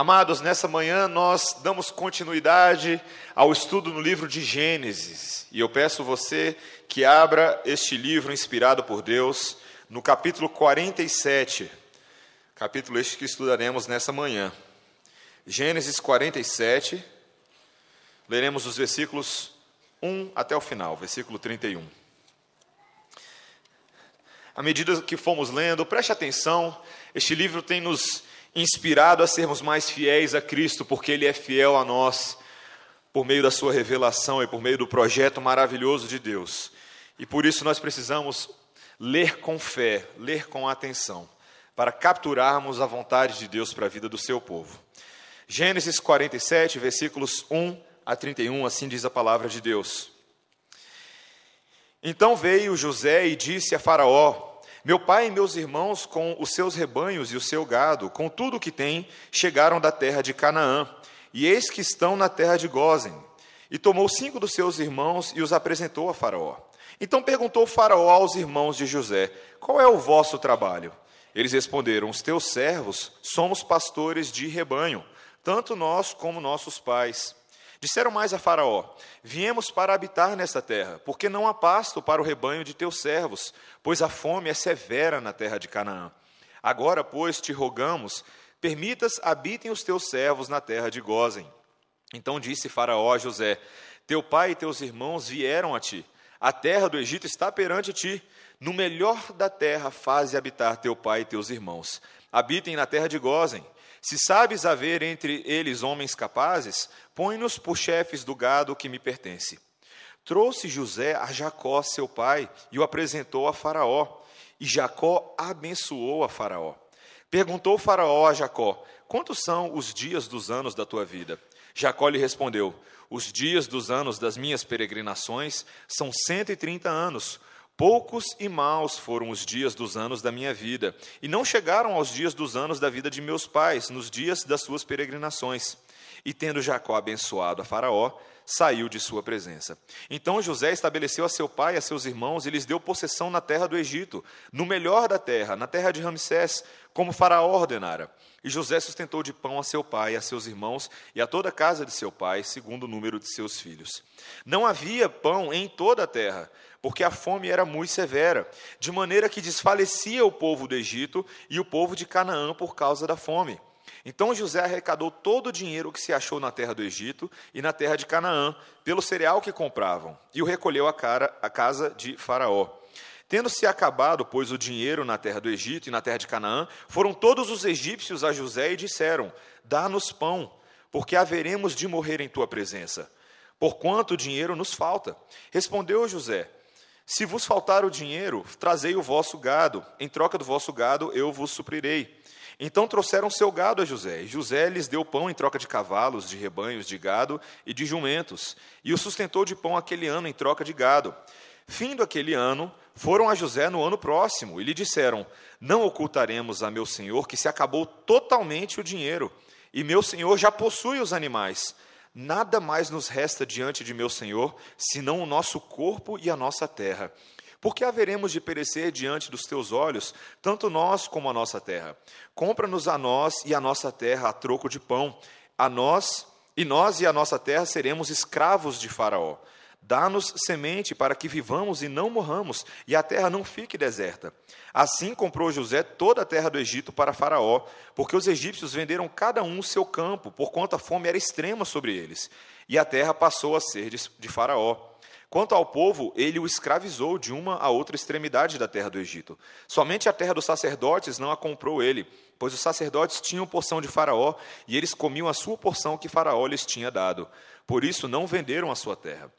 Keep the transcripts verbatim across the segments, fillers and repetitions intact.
Amados, nessa manhã nós damos continuidade ao estudo no livro de Gênesis. E eu peço você que abra este livro inspirado por Deus no capítulo quarenta e sete. Capítulo este que estudaremos nessa manhã. Gênesis quarenta e sete. Leremos os versículos um até o final, versículo trinta e um. À medida que fomos lendo, preste atenção, este livro tem nos inspirado a sermos mais fiéis a Cristo, porque Ele é fiel a nós, por meio da sua revelação e por meio do projeto maravilhoso de Deus. E por isso nós precisamos ler com fé, ler com atenção, para capturarmos a vontade de Deus para a vida do seu povo. Gênesis quarenta e sete, versículos um a trinta e um, assim diz a palavra de Deus. Então veio José e disse a Faraó: meu pai e meus irmãos, com os seus rebanhos e o seu gado, com tudo o que tem, chegaram da terra de Canaã, e eis que estão na terra de Gósen. E tomou cinco dos seus irmãos e os apresentou a Faraó. Então perguntou Faraó aos irmãos de José: qual é o vosso trabalho? Eles responderam: os teus servos somos pastores de rebanho, tanto nós como nossos pais. Disseram mais a Faraó: viemos para habitar nesta terra, porque não há pasto para o rebanho de teus servos, pois a fome é severa na terra de Canaã. Agora, pois, te rogamos, permitas habitem os teus servos na terra de Gósen. Então disse Faraó a José: teu pai e teus irmãos vieram a ti, a terra do Egito está perante ti, no melhor da terra faze habitar teu pai e teus irmãos, habitem na terra de Gósen. Se sabes haver entre eles homens capazes, põe-nos por chefes do gado que me pertence. Trouxe José a Jacó, seu pai, e o apresentou a Faraó. E Jacó abençoou a Faraó. Perguntou Faraó a Jacó: quantos são os dias dos anos da tua vida? Jacó lhe respondeu: os dias dos anos das minhas peregrinações são cento e trinta anos. Poucos e maus foram os dias dos anos da minha vida, e não chegaram aos dias dos anos da vida de meus pais, nos dias das suas peregrinações. E tendo Jacó abençoado a Faraó, saiu de sua presença. Então José estabeleceu a seu pai e a seus irmãos, e lhes deu possessão na terra do Egito, no melhor da terra, na terra de Ramsés, como Faraó ordenara. E José sustentou de pão a seu pai, a seus irmãos, e a toda a casa de seu pai, segundo o número de seus filhos. Não havia pão em toda a terra, porque a fome era muito severa, de maneira que desfalecia o povo do Egito e o povo de Canaã por causa da fome. Então José arrecadou todo o dinheiro que se achou na terra do Egito e na terra de Canaã, pelo cereal que compravam, e o recolheu à casa de Faraó. Tendo-se acabado, pois, o dinheiro na terra do Egito e na terra de Canaã, foram todos os egípcios a José e disseram: dá-nos pão, porque haveremos de morrer em tua presença, porquanto o dinheiro nos falta. Respondeu José: se vos faltar o dinheiro, trazei o vosso gado, em troca do vosso gado eu vos suprirei. Então trouxeram seu gado a José, e José lhes deu pão em troca de cavalos, de rebanhos, de gado e de jumentos, e o sustentou de pão aquele ano em troca de gado. Findo aquele ano, foram a José no ano próximo, e lhe disseram: não ocultaremos a meu senhor que se acabou totalmente o dinheiro, e meu senhor já possui os animais. Nada mais nos resta diante de meu Senhor, senão o nosso corpo e a nossa terra. Porque haveremos de perecer diante dos teus olhos, tanto nós como a nossa terra. Compra-nos a nós e a nossa terra a troco de pão. A nós, e nós e a nossa terra seremos escravos de Faraó. Dá-nos semente para que vivamos e não morramos, e a terra não fique deserta. Assim comprou José toda a terra do Egito para Faraó, porque os egípcios venderam cada um o seu campo, porquanto a fome era extrema sobre eles. E a terra passou a ser de Faraó. Quanto ao povo, ele o escravizou de uma a outra extremidade da terra do Egito. Somente a terra dos sacerdotes não a comprou ele, pois os sacerdotes tinham porção de Faraó, e eles comiam a sua porção que Faraó lhes tinha dado. Por isso não venderam a sua terra.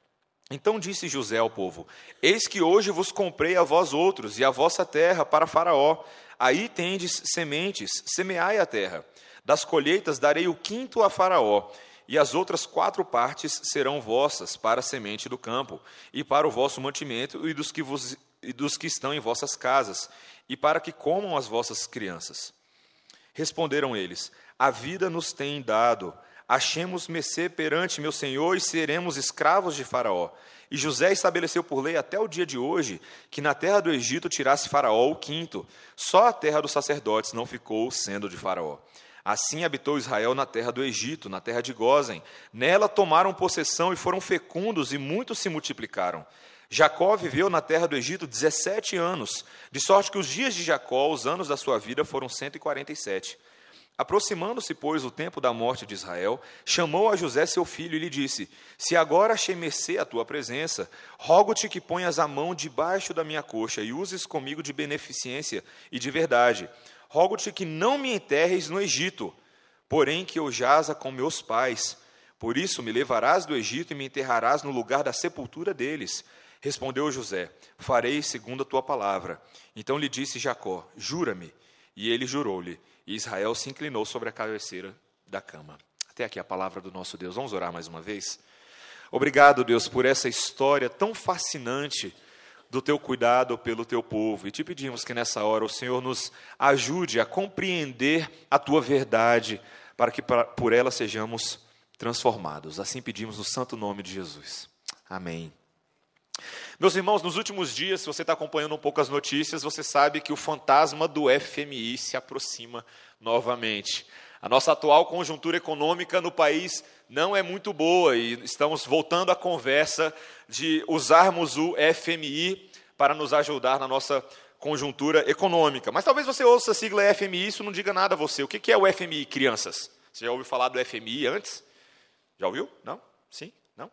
Então disse José ao povo: eis que hoje vos comprei a vós outros e a vossa terra para Faraó. Aí tendes sementes, semeai a terra. Das colheitas darei o quinto a Faraó, e as outras quatro partes serão vossas para a semente do campo, e para o vosso mantimento e dos que, vos, e dos que estão em vossas casas, e para que comam as vossas crianças. Responderam eles: a vida nos tem dado. Achemos mercê perante meu senhor e seremos escravos de Faraó. E José estabeleceu por lei até o dia de hoje que na terra do Egito tirasse Faraó o quinto. Só a terra dos sacerdotes não ficou sendo de Faraó. Assim habitou Israel na terra do Egito, na terra de Gósen. Nela tomaram possessão e foram fecundos, e muitos se multiplicaram. Jacó viveu na terra do Egito dezessete anos, de sorte que os dias de Jacó, os anos da sua vida, foram cento e quarenta e sete. Aproximando-se, pois, o tempo da morte de Israel, chamou a José seu filho e lhe disse: Se agora achei mercê à tua presença, rogo-te que ponhas a mão debaixo da minha coxa e uses comigo de beneficência e de verdade. Rogo-te que não me enterres no Egito, porém que eu jaza com meus pais. Por isso me levarás do Egito e me enterrarás no lugar da sepultura deles. Respondeu José: Farei segundo a tua palavra. Então lhe disse Jacó: Jura-me. E ele jurou-lhe. E Israel se inclinou sobre a cabeceira da cama. Até aqui a palavra do nosso Deus. Vamos orar mais uma vez? Obrigado, Deus, por essa história tão fascinante do teu cuidado pelo teu povo. E te pedimos que nessa hora o Senhor nos ajude a compreender a tua verdade, para que por ela sejamos transformados. Assim pedimos no santo nome de Jesus. Amém. Meus irmãos, nos últimos dias, se você está acompanhando um pouco as notícias, você sabe que o fantasma do F M I se aproxima novamente. A nossa atual conjuntura econômica no país não é muito boa e estamos voltando à conversa de usarmos o F M I para nos ajudar na nossa conjuntura econômica. Mas talvez você ouça a sigla F M I e isso não diga nada a você. O que é o F M I, crianças? Você já ouviu falar do F M I antes? Já ouviu? Não? Sim? Não?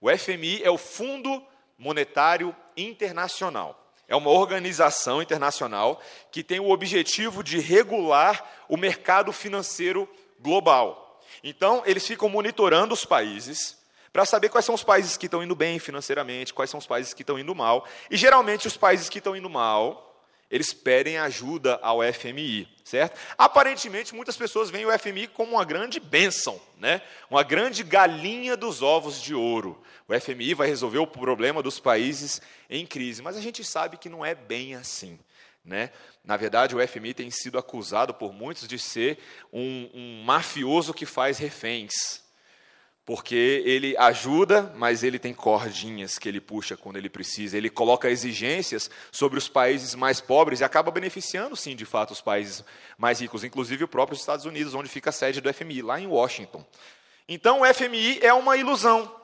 O F M I é o Fundo Monetário Internacional. É uma organização internacional que tem o objetivo de regular o mercado financeiro global. Então, eles ficam monitorando os países para saber quais são os países que estão indo bem financeiramente, quais são os países que estão indo mal. E, geralmente, os países que estão indo mal, eles pedem ajuda ao F M I, certo? Aparentemente, muitas pessoas veem o F M I como uma grande bênção, né? Uma grande galinha dos ovos de ouro. O F M I vai resolver o problema dos países em crise, mas a gente sabe que não é bem assim, né? Na verdade, o F M I tem sido acusado por muitos de ser um, um mafioso que faz reféns, porque ele ajuda, mas ele tem cordinhas que ele puxa quando ele precisa. Ele coloca exigências sobre os países mais pobres e acaba beneficiando, sim, de fato, os países mais ricos, inclusive o próprio Estados Unidos, onde fica a sede do F M I, lá em Washington. Então, o F M I é uma ilusão,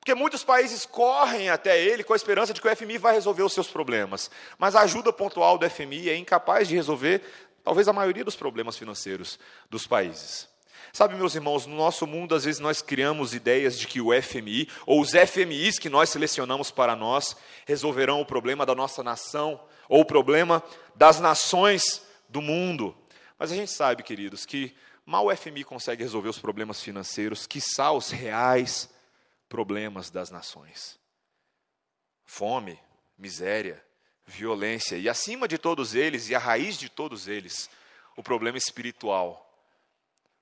porque muitos países correm até ele com a esperança de que o F M I vai resolver os seus problemas. Mas a ajuda pontual do F M I é incapaz de resolver, talvez, a maioria dos problemas financeiros dos países. Sabe, meus irmãos, no nosso mundo, às vezes, nós criamos ideias de que o F M I, ou os F M Is que nós selecionamos para nós, resolverão o problema da nossa nação, ou o problema das nações do mundo. Mas a gente sabe, queridos, que mal o F M I consegue resolver os problemas financeiros, quiçá os reais problemas das nações. Fome, miséria, violência, e acima de todos eles, e a raiz de todos eles, o problema espiritual.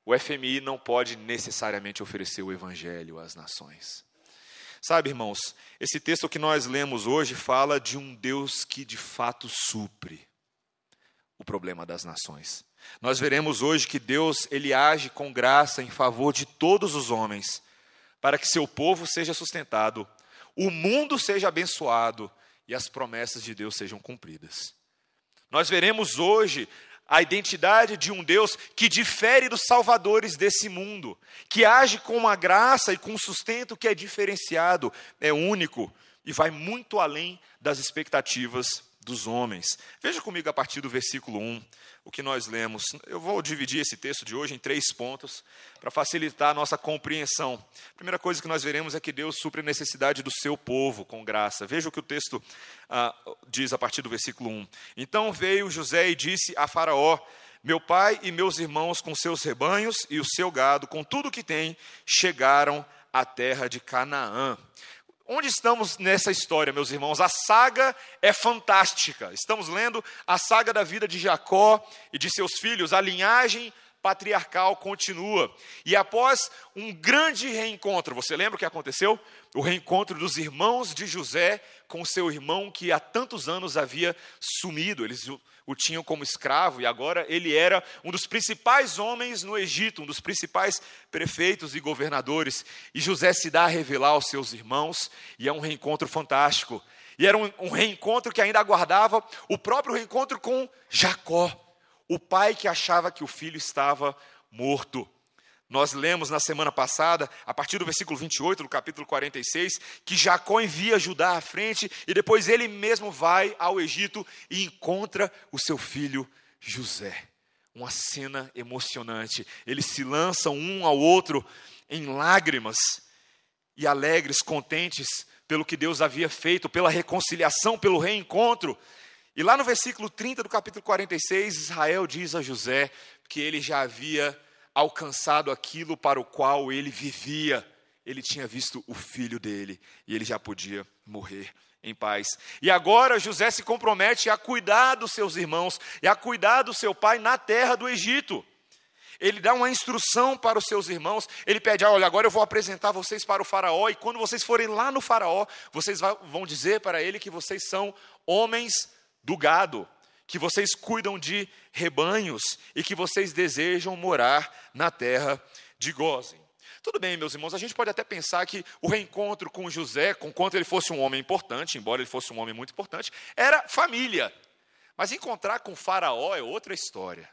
O F M I não pode necessariamente oferecer o evangelho às nações. Sabe, irmãos, esse texto que nós lemos hoje fala de um Deus que de fato supre o problema das nações. Nós veremos hoje que Deus, ele age com graça em favor de todos os homens, para que seu povo seja sustentado, o mundo seja abençoado e as promessas de Deus sejam cumpridas. Nós veremos hoje a identidade de um Deus que difere dos salvadores desse mundo, que age com uma graça e com um sustento que é diferenciado, é único e vai muito além das expectativas dos homens. Veja comigo a partir do versículo um, o que nós lemos. Eu vou dividir esse texto de hoje em três pontos para facilitar a nossa compreensão. A primeira coisa que nós veremos é que Deus supre a necessidade do seu povo com graça. Veja o que o texto ah, diz a partir do versículo um. Então veio José e disse a Faraó: Meu pai e meus irmãos com seus rebanhos e o seu gado, com tudo o que tem, chegaram à terra de Canaã. Onde estamos nessa história, meus irmãos? A saga é fantástica. Estamos lendo a saga da vida de Jacó e de seus filhos. A linhagem patriarcal continua. E após um grande reencontro, você lembra o que aconteceu? O reencontro dos irmãos de José com seu irmão que há tantos anos havia sumido. Eles o tinham como escravo e agora ele era um dos principais homens no Egito, um dos principais prefeitos e governadores. E José se dá a revelar aos seus irmãos e é um reencontro fantástico. E era um, um reencontro que ainda aguardava o próprio reencontro com Jacó, O pai que achava que o filho estava morto. Nós lemos na semana passada, a partir do versículo vinte e oito, do capítulo quarenta e seis, que Jacó envia Judá à frente e depois ele mesmo vai ao Egito e encontra o seu filho José. Uma cena emocionante. Eles se lançam um ao outro em lágrimas e alegres, contentes pelo que Deus havia feito, pela reconciliação, pelo reencontro. E lá no versículo trinta do capítulo quarenta e seis, Israel diz a José que ele já havia alcançado aquilo para o qual ele vivia. Ele tinha visto o filho dele e ele já podia morrer em paz. E agora José se compromete a cuidar dos seus irmãos e a cuidar do seu pai na terra do Egito. Ele dá uma instrução para os seus irmãos, ele pede, olha, agora eu vou apresentar vocês para o faraó, e quando vocês forem lá no faraó, vocês vão dizer para ele que vocês são homens do gado, que vocês cuidam de rebanhos e que vocês desejam morar na terra de Gósen. Tudo bem, meus irmãos, a gente pode até pensar que o reencontro com José, com quanto ele fosse um homem importante, embora ele fosse um homem muito importante, era família. Mas encontrar com o faraó é outra história.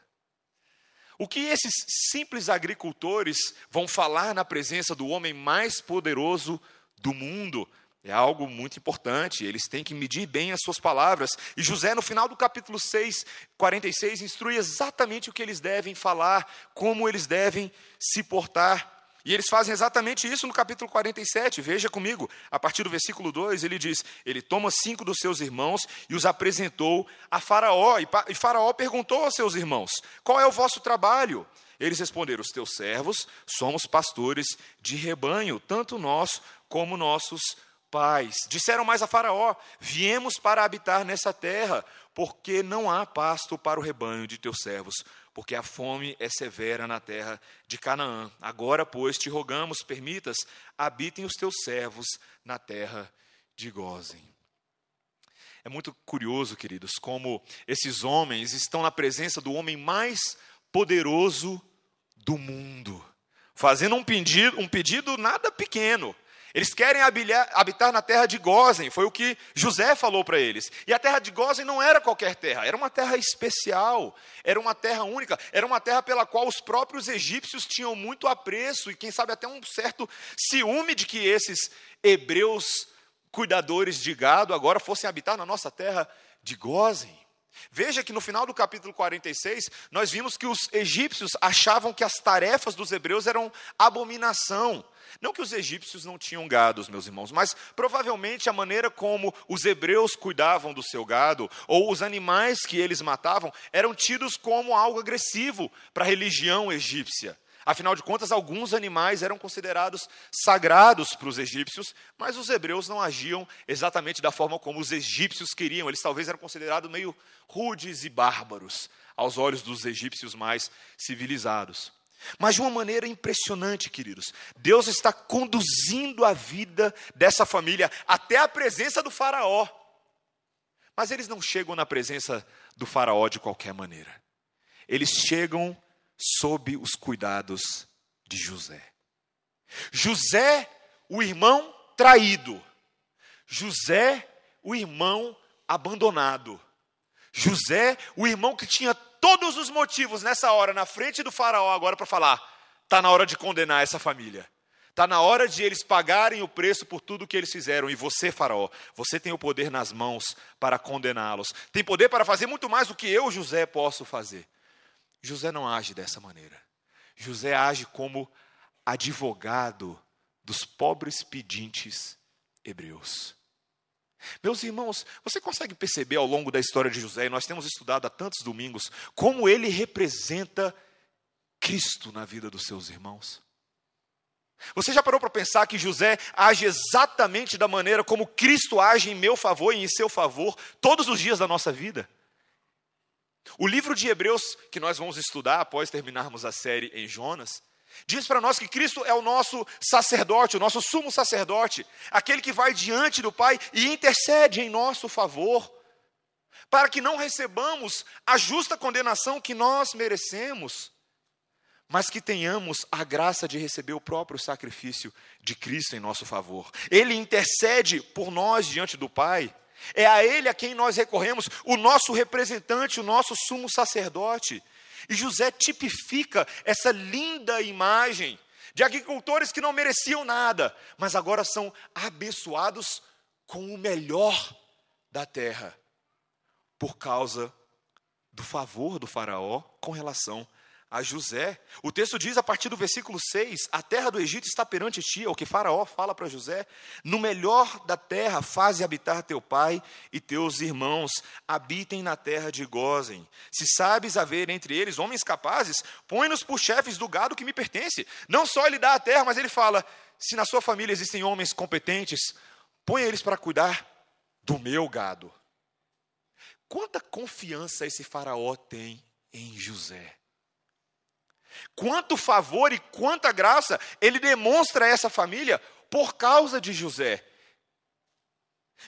O que esses simples agricultores vão falar na presença do homem mais poderoso do mundo é algo muito importante, eles têm que medir bem as suas palavras. E José, no final do capítulo seis, quarenta e seis, instrui exatamente o que eles devem falar, como eles devem se portar. E eles fazem exatamente isso no capítulo quarenta e sete, veja comigo. A partir do versículo dois, ele diz, ele toma cinco dos seus irmãos e os apresentou a Faraó. E Faraó perguntou aos seus irmãos, qual é o vosso trabalho? Eles responderam, os teus servos somos pastores de rebanho, tanto nós como nossos pais. Disseram mais a Faraó, viemos para habitar nessa terra, porque não há pasto para o rebanho de teus servos, porque a fome é severa na terra de Canaã. Agora, pois, te rogamos, permitas, habitem os teus servos na terra de Gósen. É muito curioso, queridos, como esses homens estão na presença do homem mais poderoso do mundo, fazendo um pedido, um pedido nada pequeno. Eles querem habitar na terra de Gósen, foi o que José falou para eles. E a terra de Gósen não era qualquer terra, era uma terra especial, era uma terra única, era uma terra pela qual os próprios egípcios tinham muito apreço e quem sabe até um certo ciúme de que esses hebreus cuidadores de gado agora fossem habitar na nossa terra de Gósen. Veja que no final do capítulo quarenta e seis, nós vimos que os egípcios achavam que as tarefas dos hebreus eram abominação. Não que os egípcios não tinham gados, meus irmãos, mas provavelmente a maneira como os hebreus cuidavam do seu gado, ou os animais que eles matavam, eram tidos como algo agressivo para a religião egípcia. Afinal de contas, alguns animais eram considerados sagrados para os egípcios, mas os hebreus não agiam exatamente da forma como os egípcios queriam. Eles talvez eram considerados meio rudes e bárbaros, aos olhos dos egípcios mais civilizados. Mas de uma maneira impressionante, queridos, Deus está conduzindo a vida dessa família até a presença do faraó. Mas eles não chegam na presença do faraó de qualquer maneira. Eles chegam sob os cuidados de José. José, o irmão traído. José, o irmão abandonado. José, o irmão que tinha todos os motivos nessa hora, na frente do faraó agora para falar, está na hora de condenar essa família. Está na hora de eles pagarem o preço por tudo que eles fizeram. E você, faraó, você tem o poder nas mãos para condená-los. Tem poder para fazer muito mais do que eu, José, posso fazer. José não age dessa maneira. José age como advogado dos pobres pedintes hebreus. Meus irmãos, você consegue perceber ao longo da história de José, e nós temos estudado há tantos domingos, como ele representa Cristo na vida dos seus irmãos? Você já parou para pensar que José age exatamente da maneira como Cristo age em meu favor e em seu favor todos os dias da nossa vida? O livro de Hebreus, que nós vamos estudar após terminarmos a série em Jonas, diz para nós que Cristo é o nosso sacerdote, o nosso sumo sacerdote, aquele que vai diante do Pai e intercede em nosso favor, para que não recebamos a justa condenação que nós merecemos, mas que tenhamos a graça de receber o próprio sacrifício de Cristo em nosso favor. Ele intercede por nós diante do Pai, É a ele a quem nós recorremos, o nosso representante, o nosso sumo sacerdote. E José tipifica essa linda imagem de agricultores que não mereciam nada, mas agora são abençoados com o melhor da terra, por causa do favor do faraó com relação a José. O texto diz, a partir do versículo seis, a terra do Egito está perante ti, é o que faraó fala para José, no melhor da terra faze habitar teu pai e teus irmãos, habitem na terra de Gósen. Se sabes haver entre eles homens capazes, põe-nos por chefes do gado que me pertence. Não só ele dá a terra, mas ele fala, se na sua família existem homens competentes, põe eles para cuidar do meu gado. Quanta confiança esse faraó tem em José. Quanto favor e quanta graça ele demonstra a essa família por causa de José.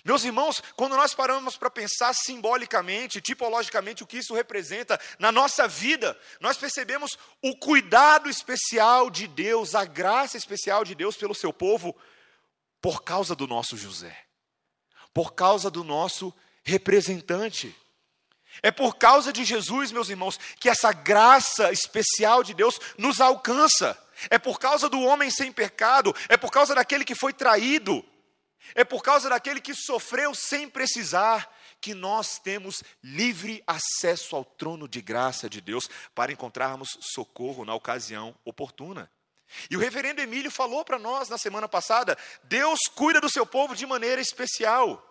Meus irmãos, quando nós paramos para pensar simbolicamente, tipologicamente, o que isso representa na nossa vida, nós percebemos o cuidado especial de Deus, a graça especial de Deus pelo seu povo, por causa do nosso José, por causa do nosso representante. É por causa de Jesus, meus irmãos, que essa graça especial de Deus nos alcança. É por causa do homem sem pecado, é por causa daquele que foi traído, é por causa daquele que sofreu sem precisar, que nós temos livre acesso ao trono de graça de Deus para encontrarmos socorro na ocasião oportuna. E o reverendo Emílio falou para nós na semana passada, Deus cuida do seu povo de maneira especial.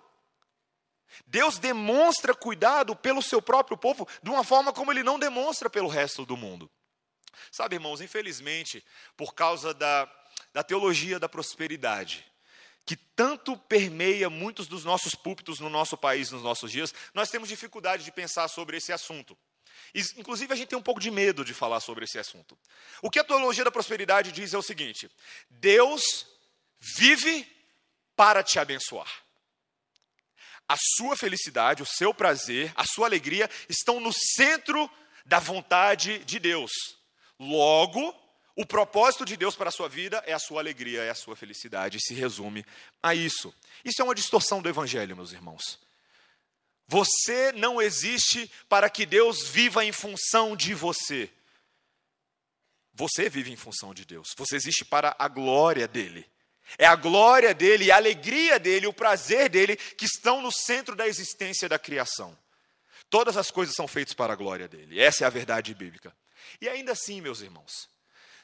Deus demonstra cuidado pelo seu próprio povo de uma forma como ele não demonstra pelo resto do mundo. Sabe, irmãos, infelizmente, por causa da, da teologia da prosperidade, que tanto permeia muitos dos nossos púlpitos no nosso país, nos nossos dias, nós temos dificuldade de pensar sobre esse assunto. Inclusive, a gente tem um pouco de medo de falar sobre esse assunto. O que a teologia da prosperidade diz é o seguinte: Deus vive para te abençoar. A sua felicidade, o seu prazer, a sua alegria estão no centro da vontade de Deus. Logo, o propósito de Deus para a sua vida é a sua alegria, é a sua felicidade. Se resume a isso. Isso é uma distorção do Evangelho, meus irmãos. Você não existe para que Deus viva em função de você. Você vive em função de Deus. Você existe para a glória dele. É a glória dele, a alegria dele, o prazer dele que estão no centro da existência da criação. Todas as coisas são feitas para a glória dele. Essa é a verdade bíblica. E ainda assim, meus irmãos,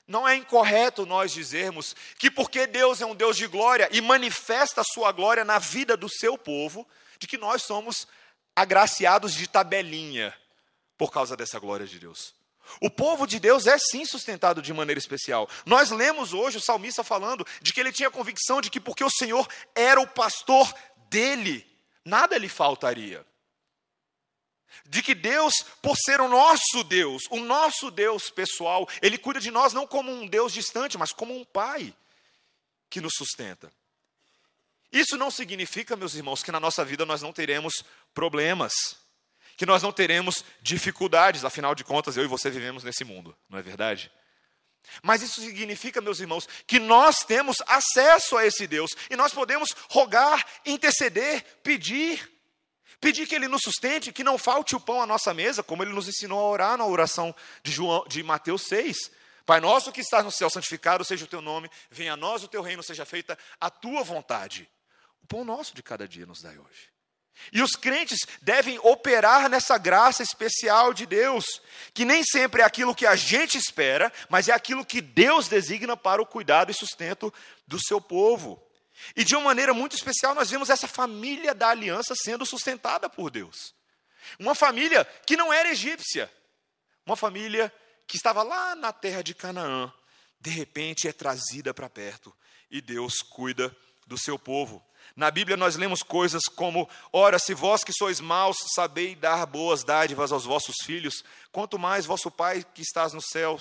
não é incorreto nós dizermos que porque Deus é um Deus de glória e manifesta a sua glória na vida do seu povo, de que nós somos agraciados de tabelinha por causa dessa glória de Deus. O povo de Deus é sim sustentado de maneira especial. Nós lemos hoje o salmista falando de que ele tinha a convicção de que porque o Senhor era o pastor dele, nada lhe faltaria. De que Deus, por ser o nosso Deus, o nosso Deus pessoal, ele cuida de nós não como um Deus distante, mas como um pai que nos sustenta. Isso não significa, meus irmãos, que na nossa vida nós não teremos problemas, que nós não teremos dificuldades, afinal de contas, eu e você vivemos nesse mundo, não é verdade? Mas isso significa, meus irmãos, que nós temos acesso a esse Deus, e nós podemos rogar, interceder, pedir, pedir que Ele nos sustente, que não falte o pão à nossa mesa, como Ele nos ensinou a orar na oração de, João, de Mateus seis. Pai nosso que estás no céu, santificado seja o teu nome, venha a nós o teu reino, seja feita a tua vontade. O pão nosso de cada dia nos dai hoje. E os crentes devem operar nessa graça especial de Deus, que nem sempre é aquilo que a gente espera, mas é aquilo que Deus designa para o cuidado e sustento do seu povo. E de uma maneira muito especial, nós vemos essa família da aliança sendo sustentada por Deus. Uma família que não era egípcia, uma família que estava lá na terra de Canaã, de repente é trazida para perto e Deus cuida do seu povo. Na Bíblia nós lemos coisas como, ora, se vós que sois maus, sabei dar boas dádivas aos vossos filhos, quanto mais vosso Pai que estás no céu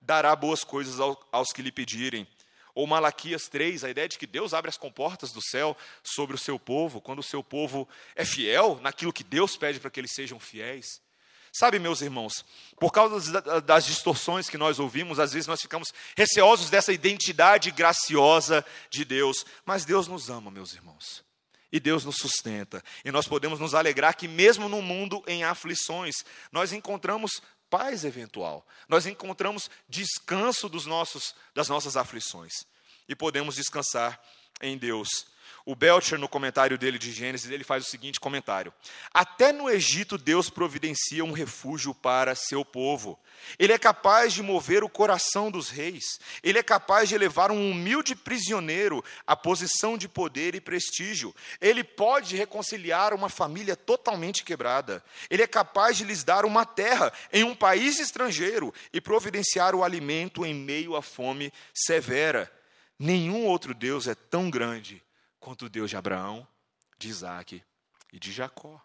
dará boas coisas aos que lhe pedirem. Ou Malaquias três, a ideia de que Deus abre as comportas do céu sobre o seu povo, quando o seu povo é fiel naquilo que Deus pede para que eles sejam fiéis. Sabe, meus irmãos, por causa das distorções que nós ouvimos, às vezes nós ficamos receosos dessa identidade graciosa de Deus. Mas Deus nos ama, meus irmãos. e Deus nos sustenta. E nós podemos nos alegrar que mesmo no mundo em aflições, nós encontramos paz eventual. Nós encontramos descanso dos nossos, das nossas aflições. E podemos descansar em Deus. O Belcher, no comentário dele de Gênesis, ele faz o seguinte comentário. Até no Egito, Deus providencia um refúgio para seu povo. Ele é capaz de mover o coração dos reis. Ele é capaz de elevar um humilde prisioneiro à posição de poder e prestígio. Ele pode reconciliar uma família totalmente quebrada. Ele é capaz de lhes dar uma terra em um país estrangeiro e providenciar o alimento em meio à fome severa. Nenhum outro Deus é tão grande quanto o Deus de Abraão, de Isaac e de Jacó.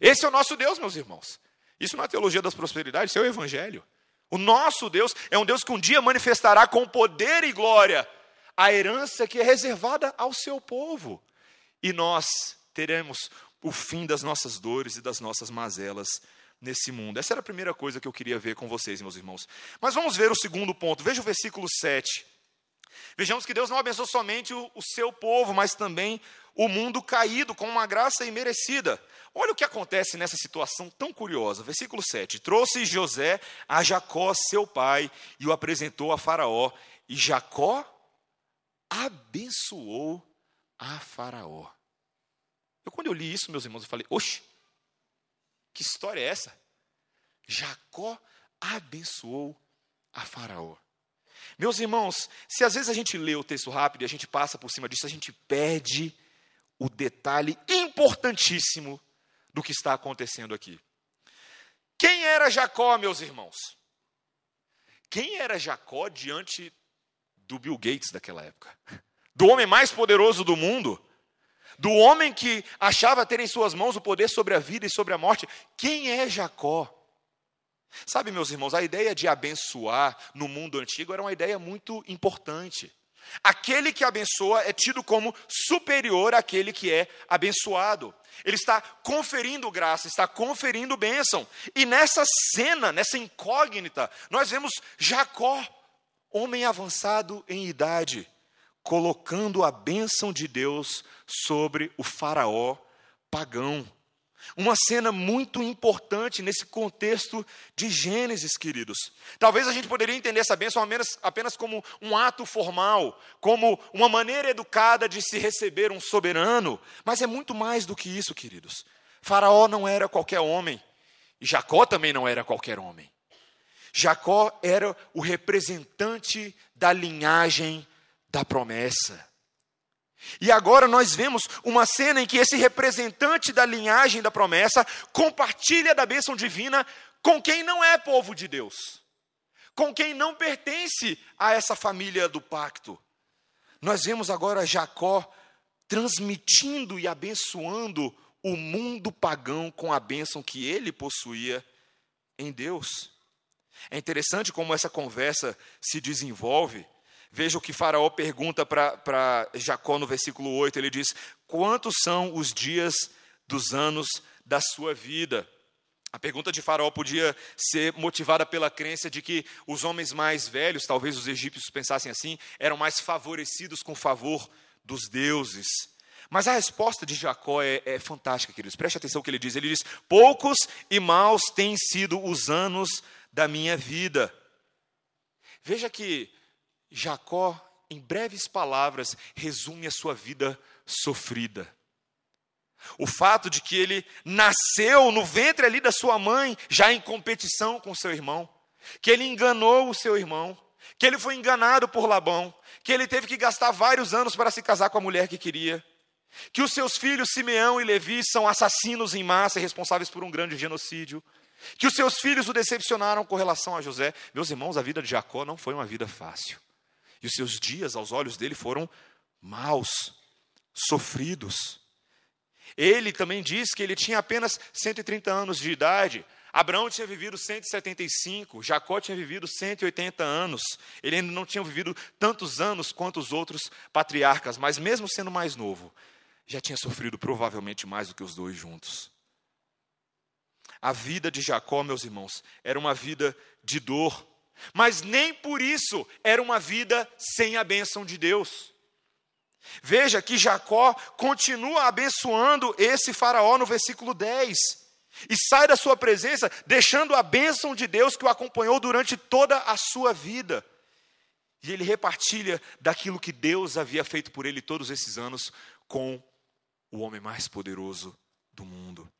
Esse é o nosso Deus, meus irmãos. Isso não é teologia das prosperidades, isso é o evangelho. O nosso Deus é um Deus que um dia manifestará com poder e glória a herança que é reservada ao seu povo. E nós teremos o fim das nossas dores e das nossas mazelas nesse mundo. Essa era a primeira coisa que eu queria ver com vocês, meus irmãos. Mas vamos ver o segundo ponto. Veja o versículo sete. Vejamos que Deus não abençoou somente o, o seu povo, mas também o mundo caído com uma graça imerecida. Olha o que acontece nessa situação tão curiosa. Versículo sete. Trouxe José a Jacó, seu pai, e o apresentou a Faraó. E Jacó abençoou a Faraó. Eu, quando eu li isso, meus irmãos, eu falei, oxe, que história é essa? Jacó abençoou a Faraó. Meus irmãos, se às vezes a gente lê o texto rápido e a gente passa por cima disso, a gente perde o detalhe importantíssimo do que está acontecendo aqui. Quem era Jacó, meus irmãos? Quem era Jacó diante do Bill Gates daquela época? Do homem mais poderoso do mundo? Do homem que achava ter em suas mãos o poder sobre a vida e sobre a morte? Quem é Jacó? Sabe, meus irmãos, a ideia de abençoar no mundo antigo era uma ideia muito importante. Aquele que abençoa é tido como superior àquele que é abençoado. Ele está conferindo graça, está conferindo bênção. E nessa cena, nessa incógnita, nós vemos Jacó, homem avançado em idade, colocando a bênção de Deus sobre o faraó pagão. Uma cena muito importante nesse contexto de Gênesis, queridos. Talvez a gente poderia entender essa bênção apenas, apenas como um ato formal, como uma maneira educada de se receber um soberano, mas é muito mais do que isso, queridos. Faraó não era qualquer homem, e Jacó também não era qualquer homem. Jacó era o representante da linhagem da promessa. E agora nós vemos uma cena em que esse representante da linhagem da promessa compartilha da bênção divina com quem não é povo de Deus, com quem não pertence a essa família do pacto. Nós vemos agora Jacó transmitindo e abençoando o mundo pagão com a bênção que ele possuía em Deus. É interessante como essa conversa se desenvolve. Veja o que Faraó pergunta para Jacó no versículo oito, ele diz, quantos são os dias dos anos da sua vida? A pergunta de Faraó podia ser motivada pela crença de que os homens mais velhos, talvez os egípcios pensassem assim, eram mais favorecidos com o favor dos deuses. Mas a resposta de Jacó é, é fantástica, queridos. Preste atenção no que ele diz. Ele diz, poucos e maus têm sido os anos da minha vida. Veja que Jacó, em breves palavras, resume a sua vida sofrida. O fato de que ele nasceu no ventre ali da sua mãe, já em competição com seu irmão, que ele enganou o seu irmão, que ele foi enganado por Labão, que ele teve que gastar vários anos para se casar com a mulher que queria, que os seus filhos Simeão e Levi são assassinos em massa e responsáveis por um grande genocídio, que os seus filhos o decepcionaram com relação a José. Meus irmãos, a vida de Jacó não foi uma vida fácil. E os seus dias, aos olhos dele, foram maus, sofridos. Ele também diz que ele tinha apenas cento e trinta anos de idade. Abraão tinha vivido cento e setenta e cinco, Jacó tinha vivido cento e oitenta anos. Ele ainda não tinha vivido tantos anos quanto os outros patriarcas, mas mesmo sendo mais novo, já tinha sofrido provavelmente mais do que os dois juntos. A vida de Jacó, meus irmãos, era uma vida de dor, mas nem por isso era uma vida sem a bênção de Deus. Veja que Jacó continua abençoando esse faraó no versículo dez. E sai da sua presença deixando a bênção de Deus que o acompanhou durante toda a sua vida. E ele repartilha daquilo que Deus havia feito por ele todos esses anos com o homem mais poderoso do mundo.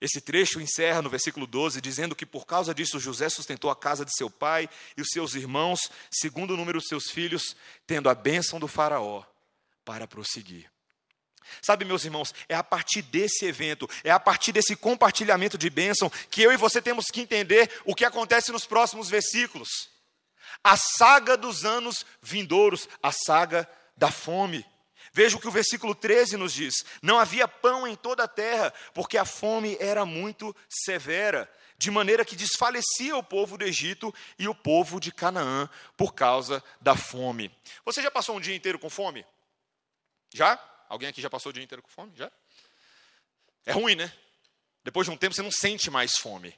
Esse trecho encerra no versículo doze, dizendo que por causa disso José sustentou a casa de seu pai e os seus irmãos, segundo o número de seus filhos, tendo a bênção do faraó para prosseguir. Sabe, meus irmãos, é a partir desse evento, é a partir desse compartilhamento de bênção, que eu e você temos que entender o que acontece nos próximos versículos. A saga dos anos vindouros, a saga da fome. Veja o que o versículo treze nos diz. Não havia pão em toda a terra, porque a fome era muito severa, de maneira que desfalecia o povo do Egito e o povo de Canaã por causa da fome. Você já passou um dia inteiro com fome? Já? Alguém aqui já passou o dia inteiro com fome? Já? É ruim, né? Depois de um tempo você não sente mais fome.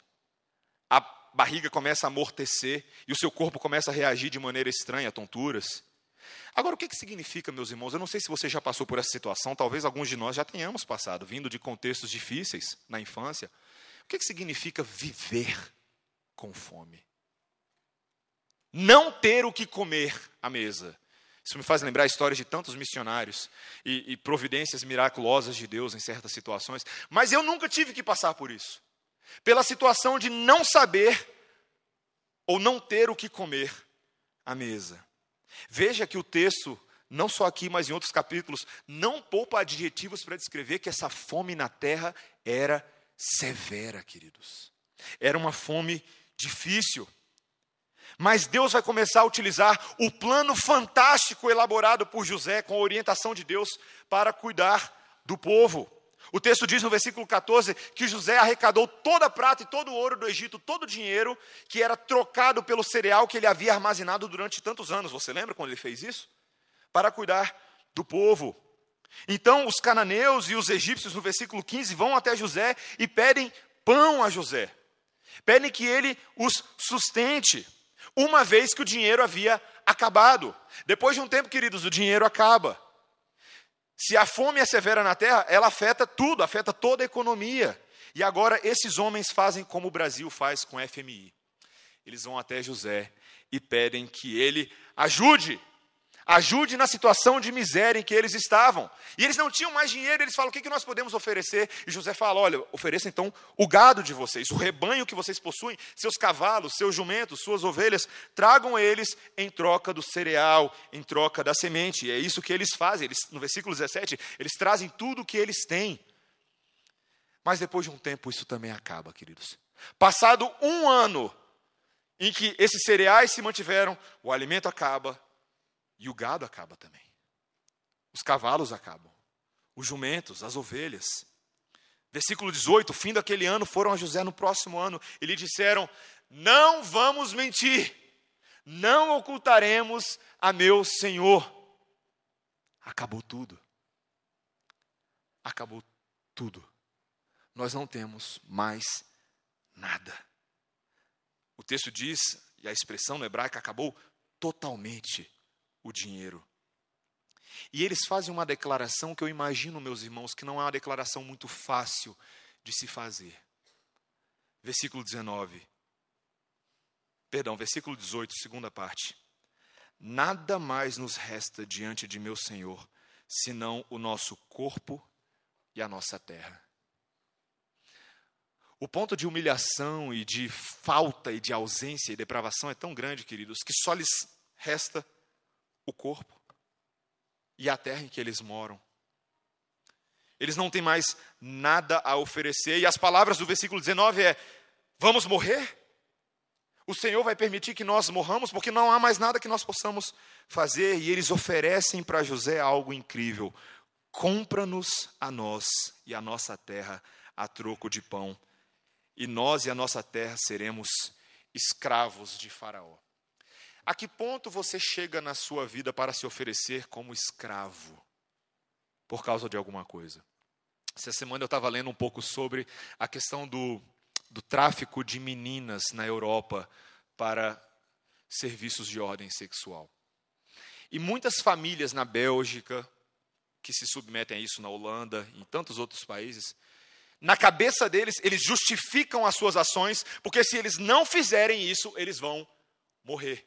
A barriga começa a amortecer e o seu corpo começa a reagir de maneira estranha a tonturas. Agora, o que, que significa, meus irmãos? Eu não sei se você já passou por essa situação, talvez alguns de nós já tenhamos passado, vindo de contextos difíceis na infância. O que, que significa viver com fome? Não ter o que comer à mesa. Isso me faz lembrar histórias de tantos missionários e, e providências miraculosas de Deus em certas situações. Mas eu nunca tive que passar por isso. Pela situação de não saber ou não ter o que comer à mesa. Veja que o texto, não só aqui, mas em outros capítulos, não poupa adjetivos para descrever que essa fome na terra era severa, queridos. Era uma fome difícil. Mas Deus vai começar a utilizar o plano fantástico elaborado por José, com a orientação de Deus, para cuidar do povo. O texto diz no versículo catorze que José arrecadou toda a prata e todo o ouro do Egito, todo o dinheiro que era trocado pelo cereal que ele havia armazenado durante tantos anos. Você lembra quando ele fez isso? Para cuidar do povo. Então os cananeus e os egípcios, no versículo quinze, vão até José e pedem pão a José. Pedem que ele os sustente, uma vez que o dinheiro havia acabado. Depois de um tempo, queridos, o dinheiro acaba. Se a fome é severa na terra, ela afeta tudo, afeta toda a economia. E agora esses homens fazem como o Brasil faz com a F M I. Eles vão até José e pedem que ele ajude. Ajude na situação de miséria em que eles estavam. E eles não tinham mais dinheiro, eles falam, o que, que nós podemos oferecer? E José fala, olha, ofereça então o gado de vocês, o rebanho que vocês possuem, seus cavalos, seus jumentos, suas ovelhas, tragam eles em troca do cereal, em troca da semente. E é isso que eles fazem. Eles, no versículo dezessete, eles trazem tudo o que eles têm. Mas depois de um tempo isso também acaba, queridos. Passado um ano em que esses cereais se mantiveram, o alimento acaba, e o gado acaba também. Os cavalos acabam. Os jumentos, as ovelhas. Versículo dezoito, o fim daquele ano foram a José no próximo ano e lhe disseram, não vamos mentir, não ocultaremos a meu senhor. Acabou tudo. Acabou tudo. Nós não temos mais nada. O texto diz, e a expressão no hebraico, acabou totalmente o dinheiro. E eles fazem uma declaração que eu imagino, meus irmãos, que não é uma declaração muito fácil de se fazer. Versículo dezenove. Perdão, versículo dezoito, segunda parte. Nada mais nos resta diante de meu Senhor, senão o nosso corpo e a nossa terra. O ponto de humilhação e de falta e de ausência e depravação é tão grande, queridos, que só lhes resta o corpo e a terra em que eles moram. Eles não têm mais nada a oferecer. E as palavras do versículo dezenove é, vamos morrer? O Senhor vai permitir que nós morramos, porque não há mais nada que nós possamos fazer. E eles oferecem para José algo incrível. Compra-nos a nós e a nossa terra a troco de pão. E nós e a nossa terra seremos escravos de Faraó. A que ponto você chega na sua vida para se oferecer como escravo por causa de alguma coisa? Essa semana eu estava lendo um pouco sobre a questão do, do tráfico de meninas na Europa para serviços de ordem sexual. E muitas famílias na Bélgica, que se submetem a isso na Holanda, em tantos outros países, na cabeça deles, eles justificam as suas ações, porque se eles não fizerem isso, eles vão morrer.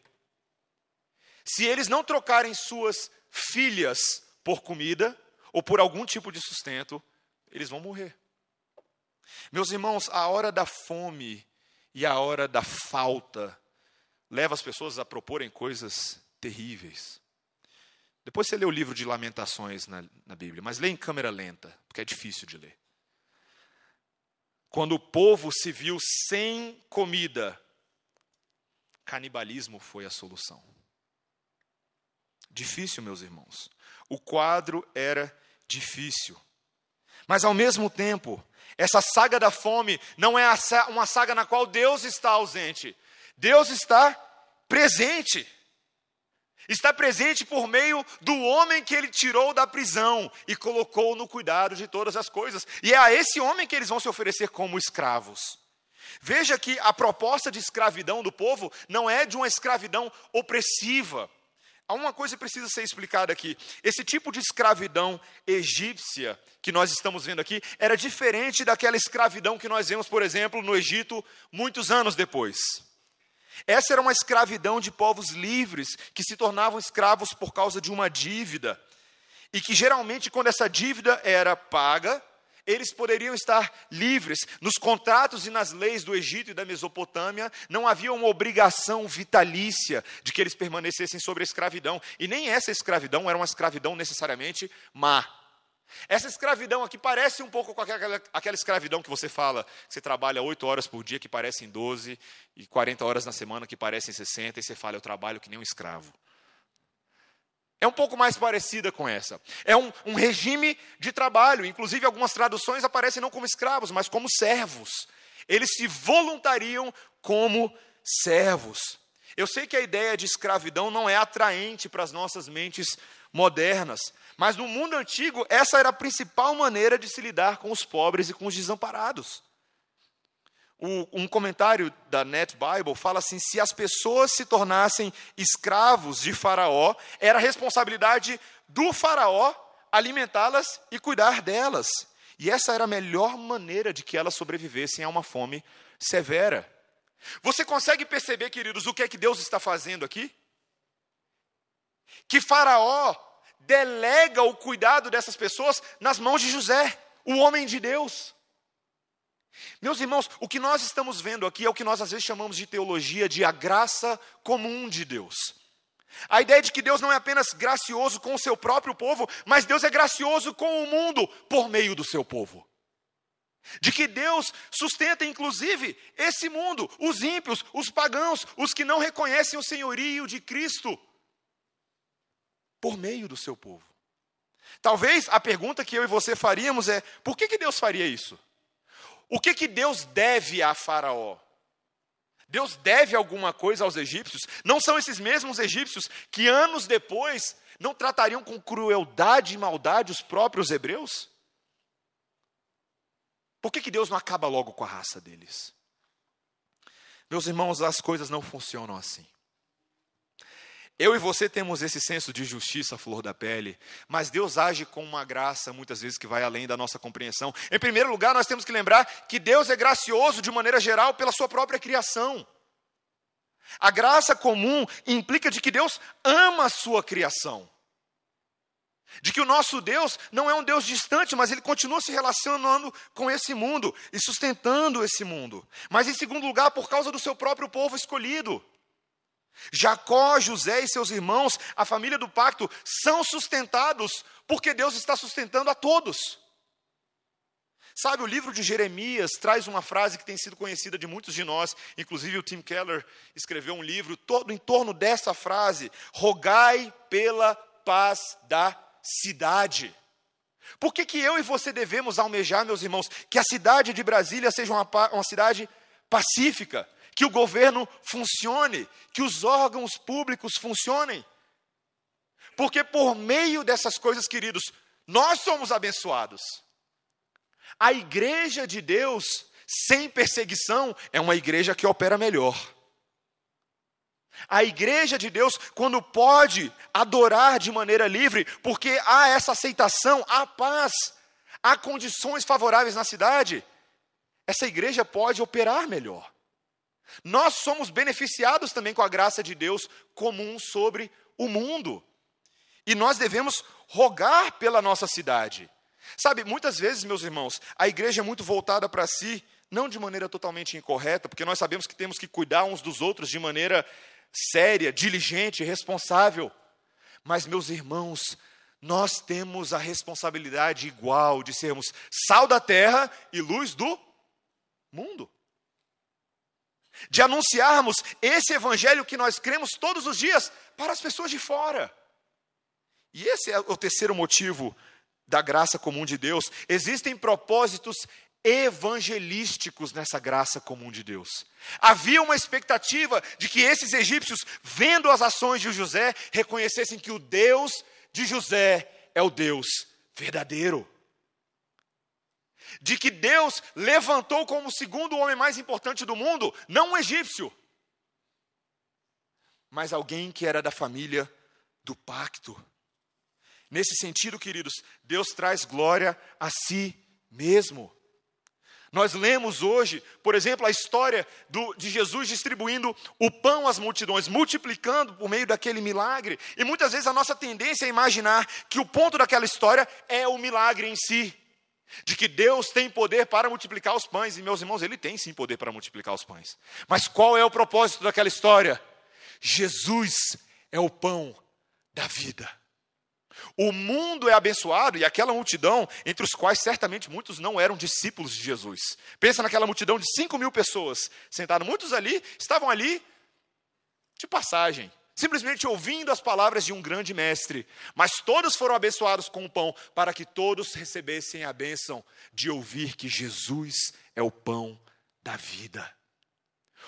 Se eles não trocarem suas filhas por comida, ou por algum tipo de sustento, eles vão morrer. Meus irmãos, a hora da fome e a hora da falta leva as pessoas a proporem coisas terríveis. Depois você lê o livro de Lamentações na, na Bíblia, mas lê em câmera lenta, porque é difícil de ler. Quando o povo se viu sem comida, canibalismo foi a solução. Difícil, meus irmãos. O quadro era difícil. Mas, ao mesmo tempo, essa saga da fome não é uma saga na qual Deus está ausente. Deus está presente. Está presente por meio do homem que ele tirou da prisão e colocou no cuidado de todas as coisas. E é a esse homem que eles vão se oferecer como escravos. Veja que a proposta de escravidão do povo não é de uma escravidão opressiva. Há uma coisa que precisa ser explicada aqui. Esse tipo de escravidão egípcia que nós estamos vendo aqui era diferente daquela escravidão que nós vemos, por exemplo, no Egito, muitos anos depois. Essa era uma escravidão de povos livres que se tornavam escravos por causa de uma dívida. E que geralmente, quando essa dívida era paga, eles poderiam estar livres. Nos contratos e nas leis do Egito e da Mesopotâmia, não havia uma obrigação vitalícia de que eles permanecessem sobre a escravidão. E nem essa escravidão era uma escravidão necessariamente má. Essa escravidão aqui parece um pouco com aquela, aquela escravidão que você fala, que você trabalha oito horas por dia, que parecem doze, e quarenta horas na semana, que parecem sessenta, e você fala, eu trabalho que nem um escravo. É um pouco mais parecida com essa. É um, um regime de trabalho. Inclusive, algumas traduções aparecem não como escravos, mas como servos. Eles se voluntariam como servos. Eu sei que a ideia de escravidão não é atraente para as nossas mentes modernas, mas no mundo antigo, essa era a principal maneira de se lidar com os pobres e com os desamparados. O, um comentário da Net Bible fala assim, se as pessoas se tornassem escravos de Faraó, era responsabilidade do Faraó alimentá-las e cuidar delas. E essa era a melhor maneira de que elas sobrevivessem a uma fome severa. Você consegue perceber, queridos, o que é que Deus está fazendo aqui? Que Faraó delega o cuidado dessas pessoas nas mãos de José, o homem de Deus. Meus irmãos, o que nós estamos vendo aqui é o que nós às vezes chamamos de teologia de a graça comum de Deus. A ideia de que Deus não é apenas gracioso com o seu próprio povo, mas Deus é gracioso com o mundo por meio do seu povo. De que Deus sustenta, inclusive, esse mundo, os ímpios, os pagãos, os que não reconhecem o senhorio de Cristo, por meio do seu povo. Talvez a pergunta que eu e você faríamos é, por que que Deus faria isso? O que que Deus deve a Faraó? Deus deve alguma coisa aos egípcios? Não são esses mesmos egípcios que anos depois não tratariam com crueldade e maldade os próprios hebreus? Por que que Deus não acaba logo com a raça deles? Meus irmãos, as coisas não funcionam assim. Eu e você temos esse senso de justiça à flor da pele, mas Deus age com uma graça, muitas vezes, que vai além da nossa compreensão. Em primeiro lugar, nós temos que lembrar que Deus é gracioso, de maneira geral, pela sua própria criação. A graça comum implica de que Deus ama a sua criação. De que o nosso Deus não é um Deus distante, mas ele continua se relacionando com esse mundo e sustentando esse mundo. Mas em segundo lugar, por causa do seu próprio povo escolhido. Jacó, José e seus irmãos, a família do pacto, são sustentados porque Deus está sustentando a todos. Sabe, o livro de Jeremias traz uma frase que tem sido conhecida de muitos de nós, inclusive o Tim Keller escreveu um livro todo em torno dessa frase, rogai pela paz da cidade. Por que que eu e você devemos almejar, meus irmãos, que a cidade de Brasília seja uma, uma cidade pacífica, que o governo funcione, que os órgãos públicos funcionem? Porque por meio dessas coisas, queridos, nós somos abençoados. A igreja de Deus, sem perseguição, é uma igreja que opera melhor. A igreja de Deus, quando pode adorar de maneira livre, porque há essa aceitação, há paz, há condições favoráveis na cidade, essa igreja pode operar melhor. Nós somos beneficiados também com a graça de Deus comum sobre o mundo. E nós devemos rogar pela nossa cidade. Sabe, muitas vezes, meus irmãos, a igreja é muito voltada para si, não de maneira totalmente incorreta, porque nós sabemos que temos que cuidar uns dos outros de maneira séria, diligente, responsável. Mas, meus irmãos, nós temos a responsabilidade igual de sermos sal da terra e luz do mundo. De anunciarmos esse evangelho que nós cremos todos os dias para as pessoas de fora. E esse é o terceiro motivo da graça comum de Deus. Existem propósitos evangelísticos nessa graça comum de Deus. Havia uma expectativa de que esses egípcios, vendo as ações de José, reconhecessem que o Deus de José é o Deus verdadeiro. De que Deus levantou como o segundo homem mais importante do mundo, não um egípcio, mas alguém que era da família do pacto. Nesse sentido, queridos, Deus traz glória a si mesmo. Nós lemos hoje, por exemplo, a história do, de Jesus distribuindo o pão às multidões, multiplicando por meio daquele milagre. E muitas vezes a nossa tendência é imaginar que o ponto daquela história é o milagre em si. De que Deus tem poder para multiplicar os pães. E, meus irmãos, Ele tem sim poder para multiplicar os pães. Mas qual é o propósito daquela história? Jesus é o pão da vida. O mundo é abençoado, e aquela multidão, entre os quais certamente muitos não eram discípulos de Jesus. Pensa naquela multidão de cinco mil pessoas, sentaram muitos ali, estavam ali de passagem, simplesmente ouvindo as palavras de um grande mestre. Mas todos foram abençoados com o pão, para que todos recebessem a bênção de ouvir que Jesus é o pão da vida.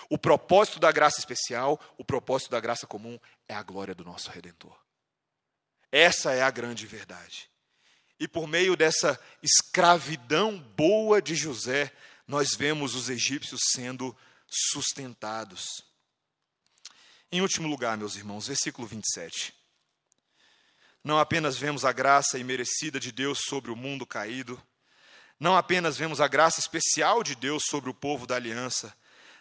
O propósito da graça especial, o propósito da graça comum é a glória do nosso Redentor. Essa é a grande verdade. E por meio dessa escravidão boa de José, nós vemos os egípcios sendo sustentados. Em último lugar, meus irmãos, versículo vinte e sete. Não apenas vemos a graça imerecida de Deus sobre o mundo caído, não apenas vemos a graça especial de Deus sobre o povo da aliança,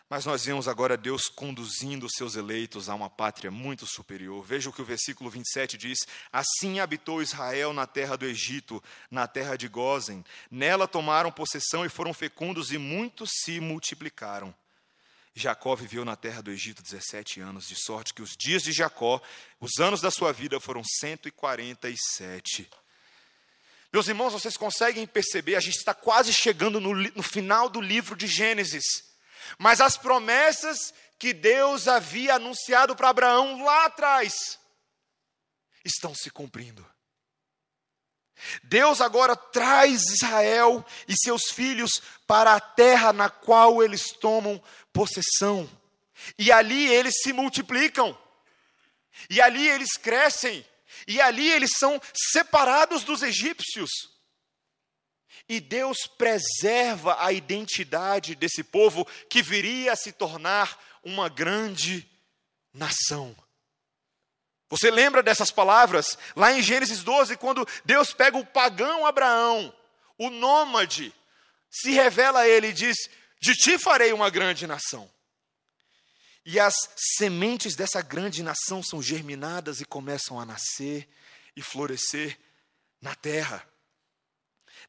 mas nós vemos agora Deus conduzindo os seus eleitos a uma pátria muito superior. Veja o que o versículo vinte e sete diz. Assim habitou Israel na terra do Egito, na terra de Gósen. Nela tomaram possessão e foram fecundos e muitos se multiplicaram. Jacó viveu na terra do Egito dezessete anos, de sorte que os dias de Jacó, os anos da sua vida, foram cento e quarenta e sete. Meus irmãos, vocês conseguem perceber, a gente está quase chegando no, no final do livro de Gênesis. Mas as promessas que Deus havia anunciado para Abraão lá atrás estão se cumprindo. Deus agora traz Israel e seus filhos para a terra na qual eles tomam possessão. E ali eles se multiplicam. E ali eles crescem. E ali eles são separados dos egípcios. E Deus preserva a identidade desse povo que viria a se tornar uma grande nação. Você lembra dessas palavras? Lá em Gênesis doze, quando Deus pega o pagão Abraão, o nômade, se revela a ele e diz, de ti farei uma grande nação. E as sementes dessa grande nação são germinadas e começam a nascer e florescer na terra.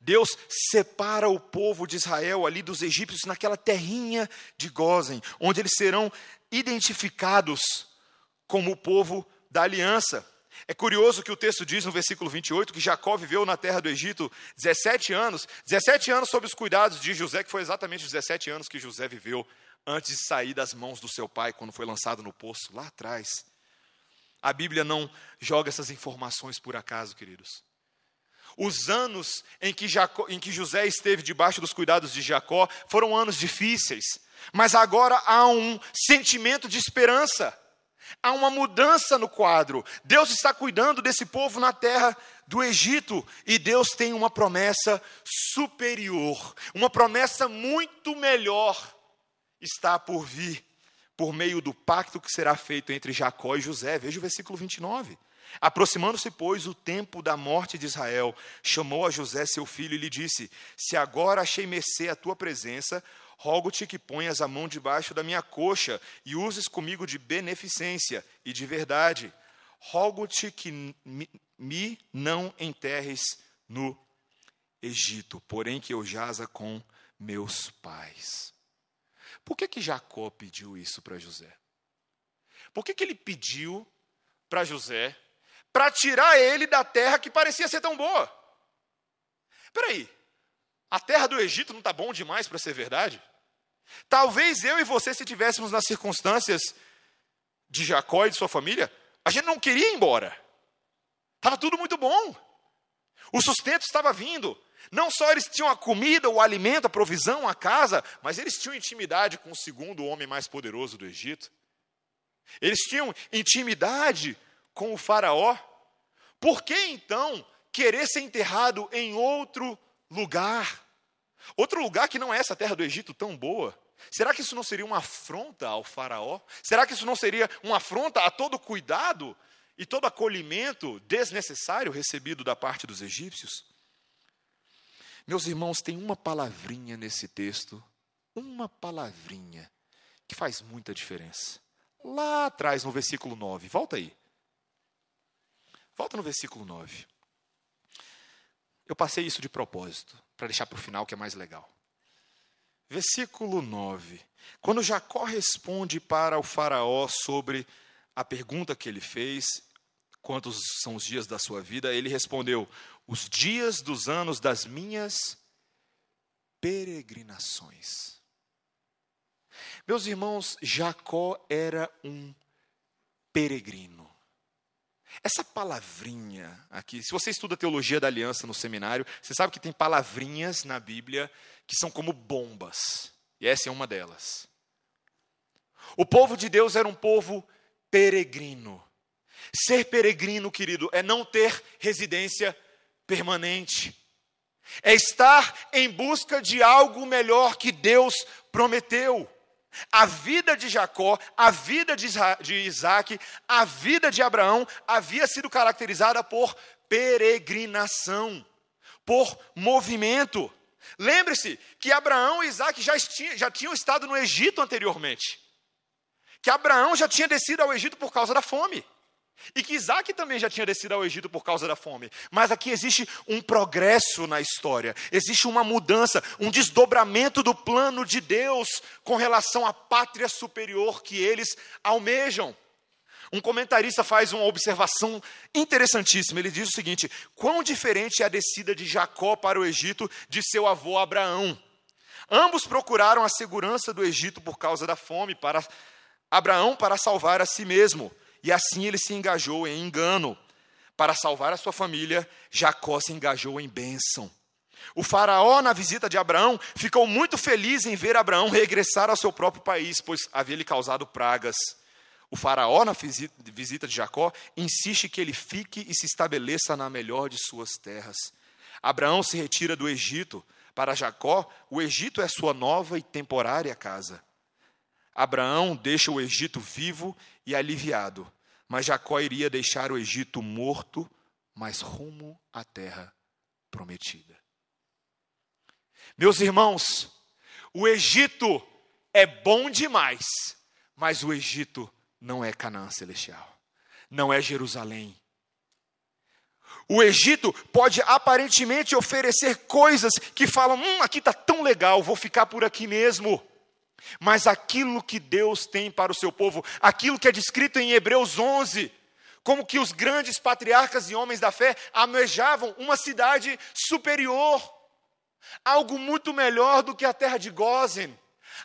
Deus separa o povo de Israel ali dos egípcios naquela terrinha de Gósen, onde eles serão identificados como o povo da aliança. É curioso que o texto diz no versículo vinte e oito que Jacó viveu na terra do Egito dezessete anos, dezessete anos sob os cuidados de José, que foi exatamente os dezessete anos que José viveu antes de sair das mãos do seu pai, quando foi lançado no poço lá atrás. A Bíblia não joga essas informações por acaso, queridos. Os anos em que, Jacó, em que José esteve debaixo dos cuidados de Jacó foram anos difíceis, mas agora há um sentimento de esperança, há uma mudança no quadro. Deus está cuidando desse povo na terra do Egito e Deus tem uma promessa superior, uma promessa muito melhor está por vir por meio do pacto que será feito entre Jacó e José. Veja o versículo vinte e nove. Aproximando-se, pois, o tempo da morte de Israel, chamou a José, seu filho, e lhe disse: se agora achei mercê à tua presença, rogo-te que ponhas a mão debaixo da minha coxa e uses comigo de beneficência e de verdade. Rogo-te que me não enterres no Egito, porém que eu jaza com meus pais. Por que que Jacó pediu isso para José? Por que que ele pediu para José para tirar ele da terra que parecia ser tão boa? Espera aí, a terra do Egito não está bom demais para ser verdade? Talvez eu e você, se tivéssemos nas circunstâncias de Jacó e de sua família, a gente não queria ir embora. Estava tudo muito bom. O sustento estava vindo. Não só eles tinham a comida, o alimento, a provisão, a casa, mas eles tinham intimidade com o segundo homem mais poderoso do Egito. Eles tinham intimidade com o faraó. Por que então querer ser enterrado em outro lugar? Outro lugar que não é essa terra do Egito tão boa? Será que isso não seria uma afronta ao faraó? Será que isso não seria uma afronta a todo cuidado e todo acolhimento desnecessário recebido da parte dos egípcios? Meus irmãos, tem uma palavrinha nesse texto, uma palavrinha que faz muita diferença. Lá atrás, no versículo nove, volta aí. Volta no versículo nove. Eu passei isso de propósito, para deixar para o final que é mais legal. Versículo nove. Quando Jacó responde para o faraó sobre a pergunta que ele fez, quantos são os dias da sua vida, ele respondeu: os dias dos anos das minhas peregrinações. Meus irmãos, Jacó era um peregrino. Essa palavrinha aqui, se você estuda a teologia da aliança no seminário, você sabe que tem palavrinhas na Bíblia que são como bombas. E essa é uma delas. O povo de Deus era um povo peregrino. Ser peregrino, querido, é não ter residência permanente, é estar em busca de algo melhor que Deus prometeu. A vida de Jacó, a vida de Isaac, a vida de Abraão havia sido caracterizada por peregrinação, por movimento. Lembre-se que Abraão e Isaac já, esti- já tinham estado no Egito anteriormente, que Abraão já tinha descido ao Egito por causa da fome. E que Isaac também já tinha descido ao Egito por causa da fome. Mas aqui existe um progresso na história. Existe uma mudança, um desdobramento do plano de Deus com relação à pátria superior que eles almejam. Um comentarista faz uma observação interessantíssima. Ele diz o seguinte: quão diferente é a descida de Jacó para o Egito de seu avô Abraão. Ambos procuraram a segurança do Egito por causa da fome, para Abraão para salvar a si mesmo. E assim ele se engajou em engano. Para salvar a sua família, Jacó se engajou em bênção. O faraó, na visita de Abraão, ficou muito feliz em ver Abraão regressar ao seu próprio país, pois havia lhe causado pragas. O faraó, na visita de Jacó, insiste que ele fique e se estabeleça na melhor de suas terras. Abraão se retira do Egito. Para Jacó, o Egito é sua nova e temporária casa. Abraão deixa o Egito vivo e aliviado, mas Jacó iria deixar o Egito morto, mas rumo à terra prometida. Meus irmãos, o Egito é bom demais, mas o Egito não é Canaã Celestial, não é Jerusalém. O Egito pode aparentemente oferecer coisas que falam: hum, aqui está tão legal, vou ficar por aqui mesmo. Mas aquilo que Deus tem para o seu povo, aquilo que é descrito em Hebreus onze, como que os grandes patriarcas e homens da fé almejavam uma cidade superior, algo muito melhor do que a terra de Gósen,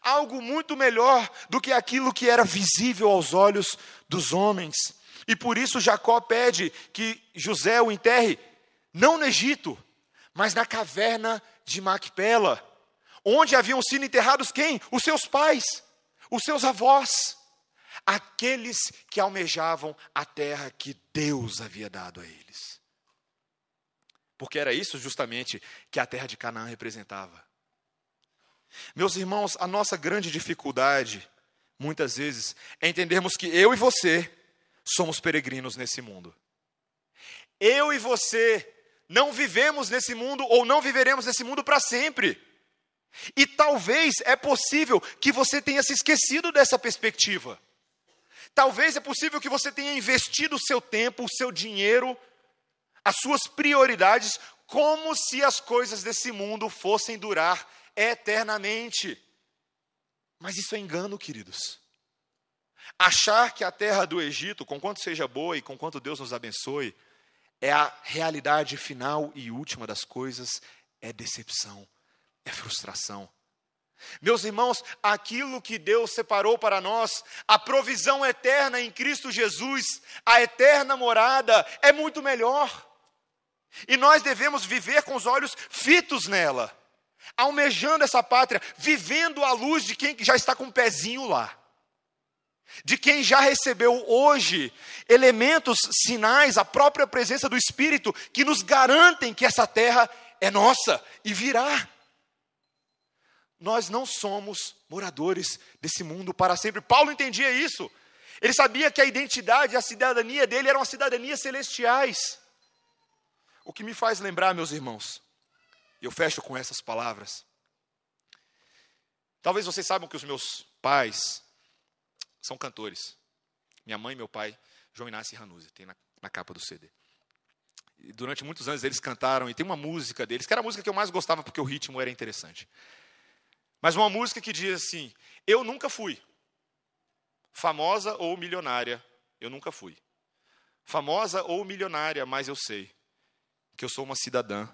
algo muito melhor do que aquilo que era visível aos olhos dos homens. E por isso Jacó pede que José o enterre, não no Egito, mas na caverna de Macpela, onde haviam sido enterrados quem? Os seus pais, os seus avós, aqueles que almejavam a terra que Deus havia dado a eles. Porque era isso justamente que a terra de Canaã representava. Meus irmãos, a nossa grande dificuldade, muitas vezes, é entendermos que eu e você somos peregrinos nesse mundo. Eu e você não vivemos nesse mundo ou não viveremos nesse mundo para sempre. E talvez é possível que você tenha se esquecido dessa perspectiva. Talvez é possível que você tenha investido o seu tempo, o seu dinheiro, as suas prioridades, como se as coisas desse mundo fossem durar eternamente. Mas isso é engano, queridos. Achar que a terra do Egito, conquanto seja boa e conquanto Deus nos abençoe, é a realidade final e última das coisas, é decepção, é frustração. Meus irmãos, aquilo que Deus separou para nós, a provisão eterna em Cristo Jesus, a eterna morada, é muito melhor. E nós devemos viver com os olhos fitos nela, almejando essa pátria, vivendo à luz de quem já está com o pezinho lá, de quem já recebeu hoje elementos, sinais, a própria presença do Espírito, que nos garantem que essa terra é nossa e virá. Nós não somos moradores desse mundo para sempre. Paulo entendia isso. Ele sabia que a identidade, a cidadania dele eram as cidadanias celestiais. O que me faz lembrar, meus irmãos, e eu fecho com essas palavras. Talvez vocês saibam que os meus pais são cantores. Minha mãe e meu pai, João Inácio e Ranúzia, tem na, na capa do C D. E durante muitos anos eles cantaram, e tem uma música deles, que era a música que eu mais gostava porque o ritmo era interessante. Mas uma música que diz assim: eu nunca fui famosa ou milionária, eu nunca fui. Famosa ou milionária, mas eu sei que eu sou uma cidadã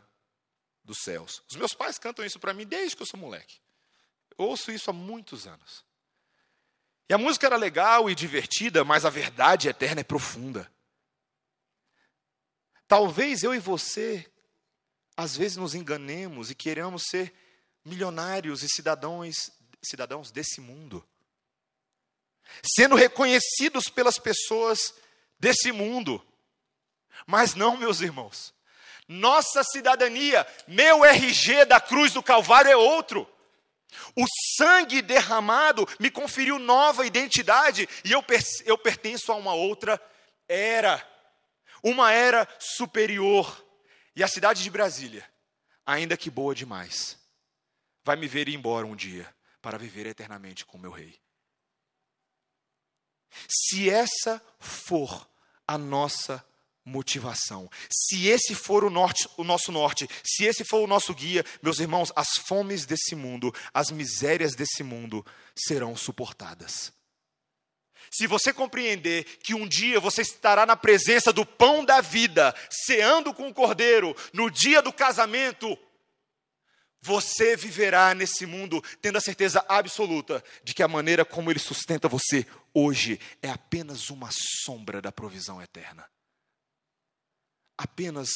dos céus. Os meus pais cantam isso para mim desde que eu sou moleque. Eu ouço isso há muitos anos. E a música era legal e divertida, mas a verdade eterna é profunda. Talvez eu e você, às vezes, nos enganemos e queremos ser milionários e cidadãos, cidadãos desse mundo, sendo reconhecidos pelas pessoas desse mundo. Mas não, meus irmãos, nossa cidadania, meu R G da cruz do Calvário é outro. O sangue derramado me conferiu nova identidade e eu, per- eu pertenço a uma outra era, uma era superior. E a cidade de Brasília, ainda que boa demais, vai me ver ir embora um dia para viver eternamente com meu rei. Se essa for a nossa motivação, se esse for o, norte, o nosso norte, se esse for o nosso guia, meus irmãos, as fomes desse mundo, as misérias desse mundo serão suportadas. Se você compreender que um dia você estará na presença do pão da vida, ceando com o Cordeiro, no dia do casamento, você viverá nesse mundo tendo a certeza absoluta de que a maneira como ele sustenta você hoje é apenas uma sombra da provisão eterna. Apenas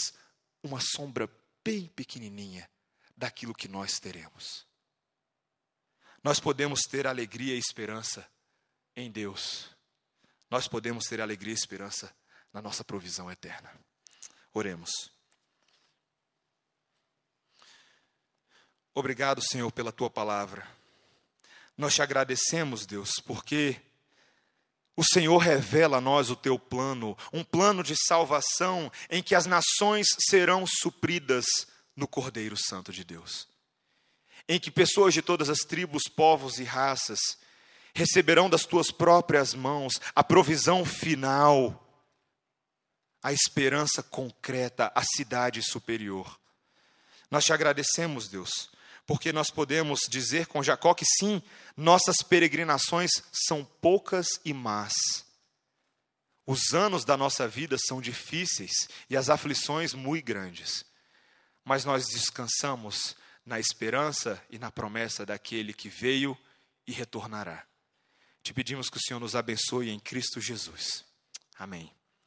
uma sombra bem pequenininha daquilo que nós teremos. Nós podemos ter alegria e esperança em Deus. Nós podemos ter alegria e esperança na nossa provisão eterna. Oremos. Obrigado, Senhor, pela Tua palavra. Nós te agradecemos, Deus, porque o Senhor revela a nós o Teu plano, um plano de salvação em que as nações serão supridas no Cordeiro Santo de Deus, em que pessoas de todas as tribos, povos e raças receberão das Tuas próprias mãos a provisão final, a esperança concreta, a cidade superior. Nós te agradecemos, Deus, porque nós podemos dizer com Jacó que sim, nossas peregrinações são poucas e más. Os anos da nossa vida são difíceis e as aflições muito grandes. Mas nós descansamos na esperança e na promessa daquele que veio e retornará. Te pedimos que o Senhor nos abençoe em Cristo Jesus. Amém.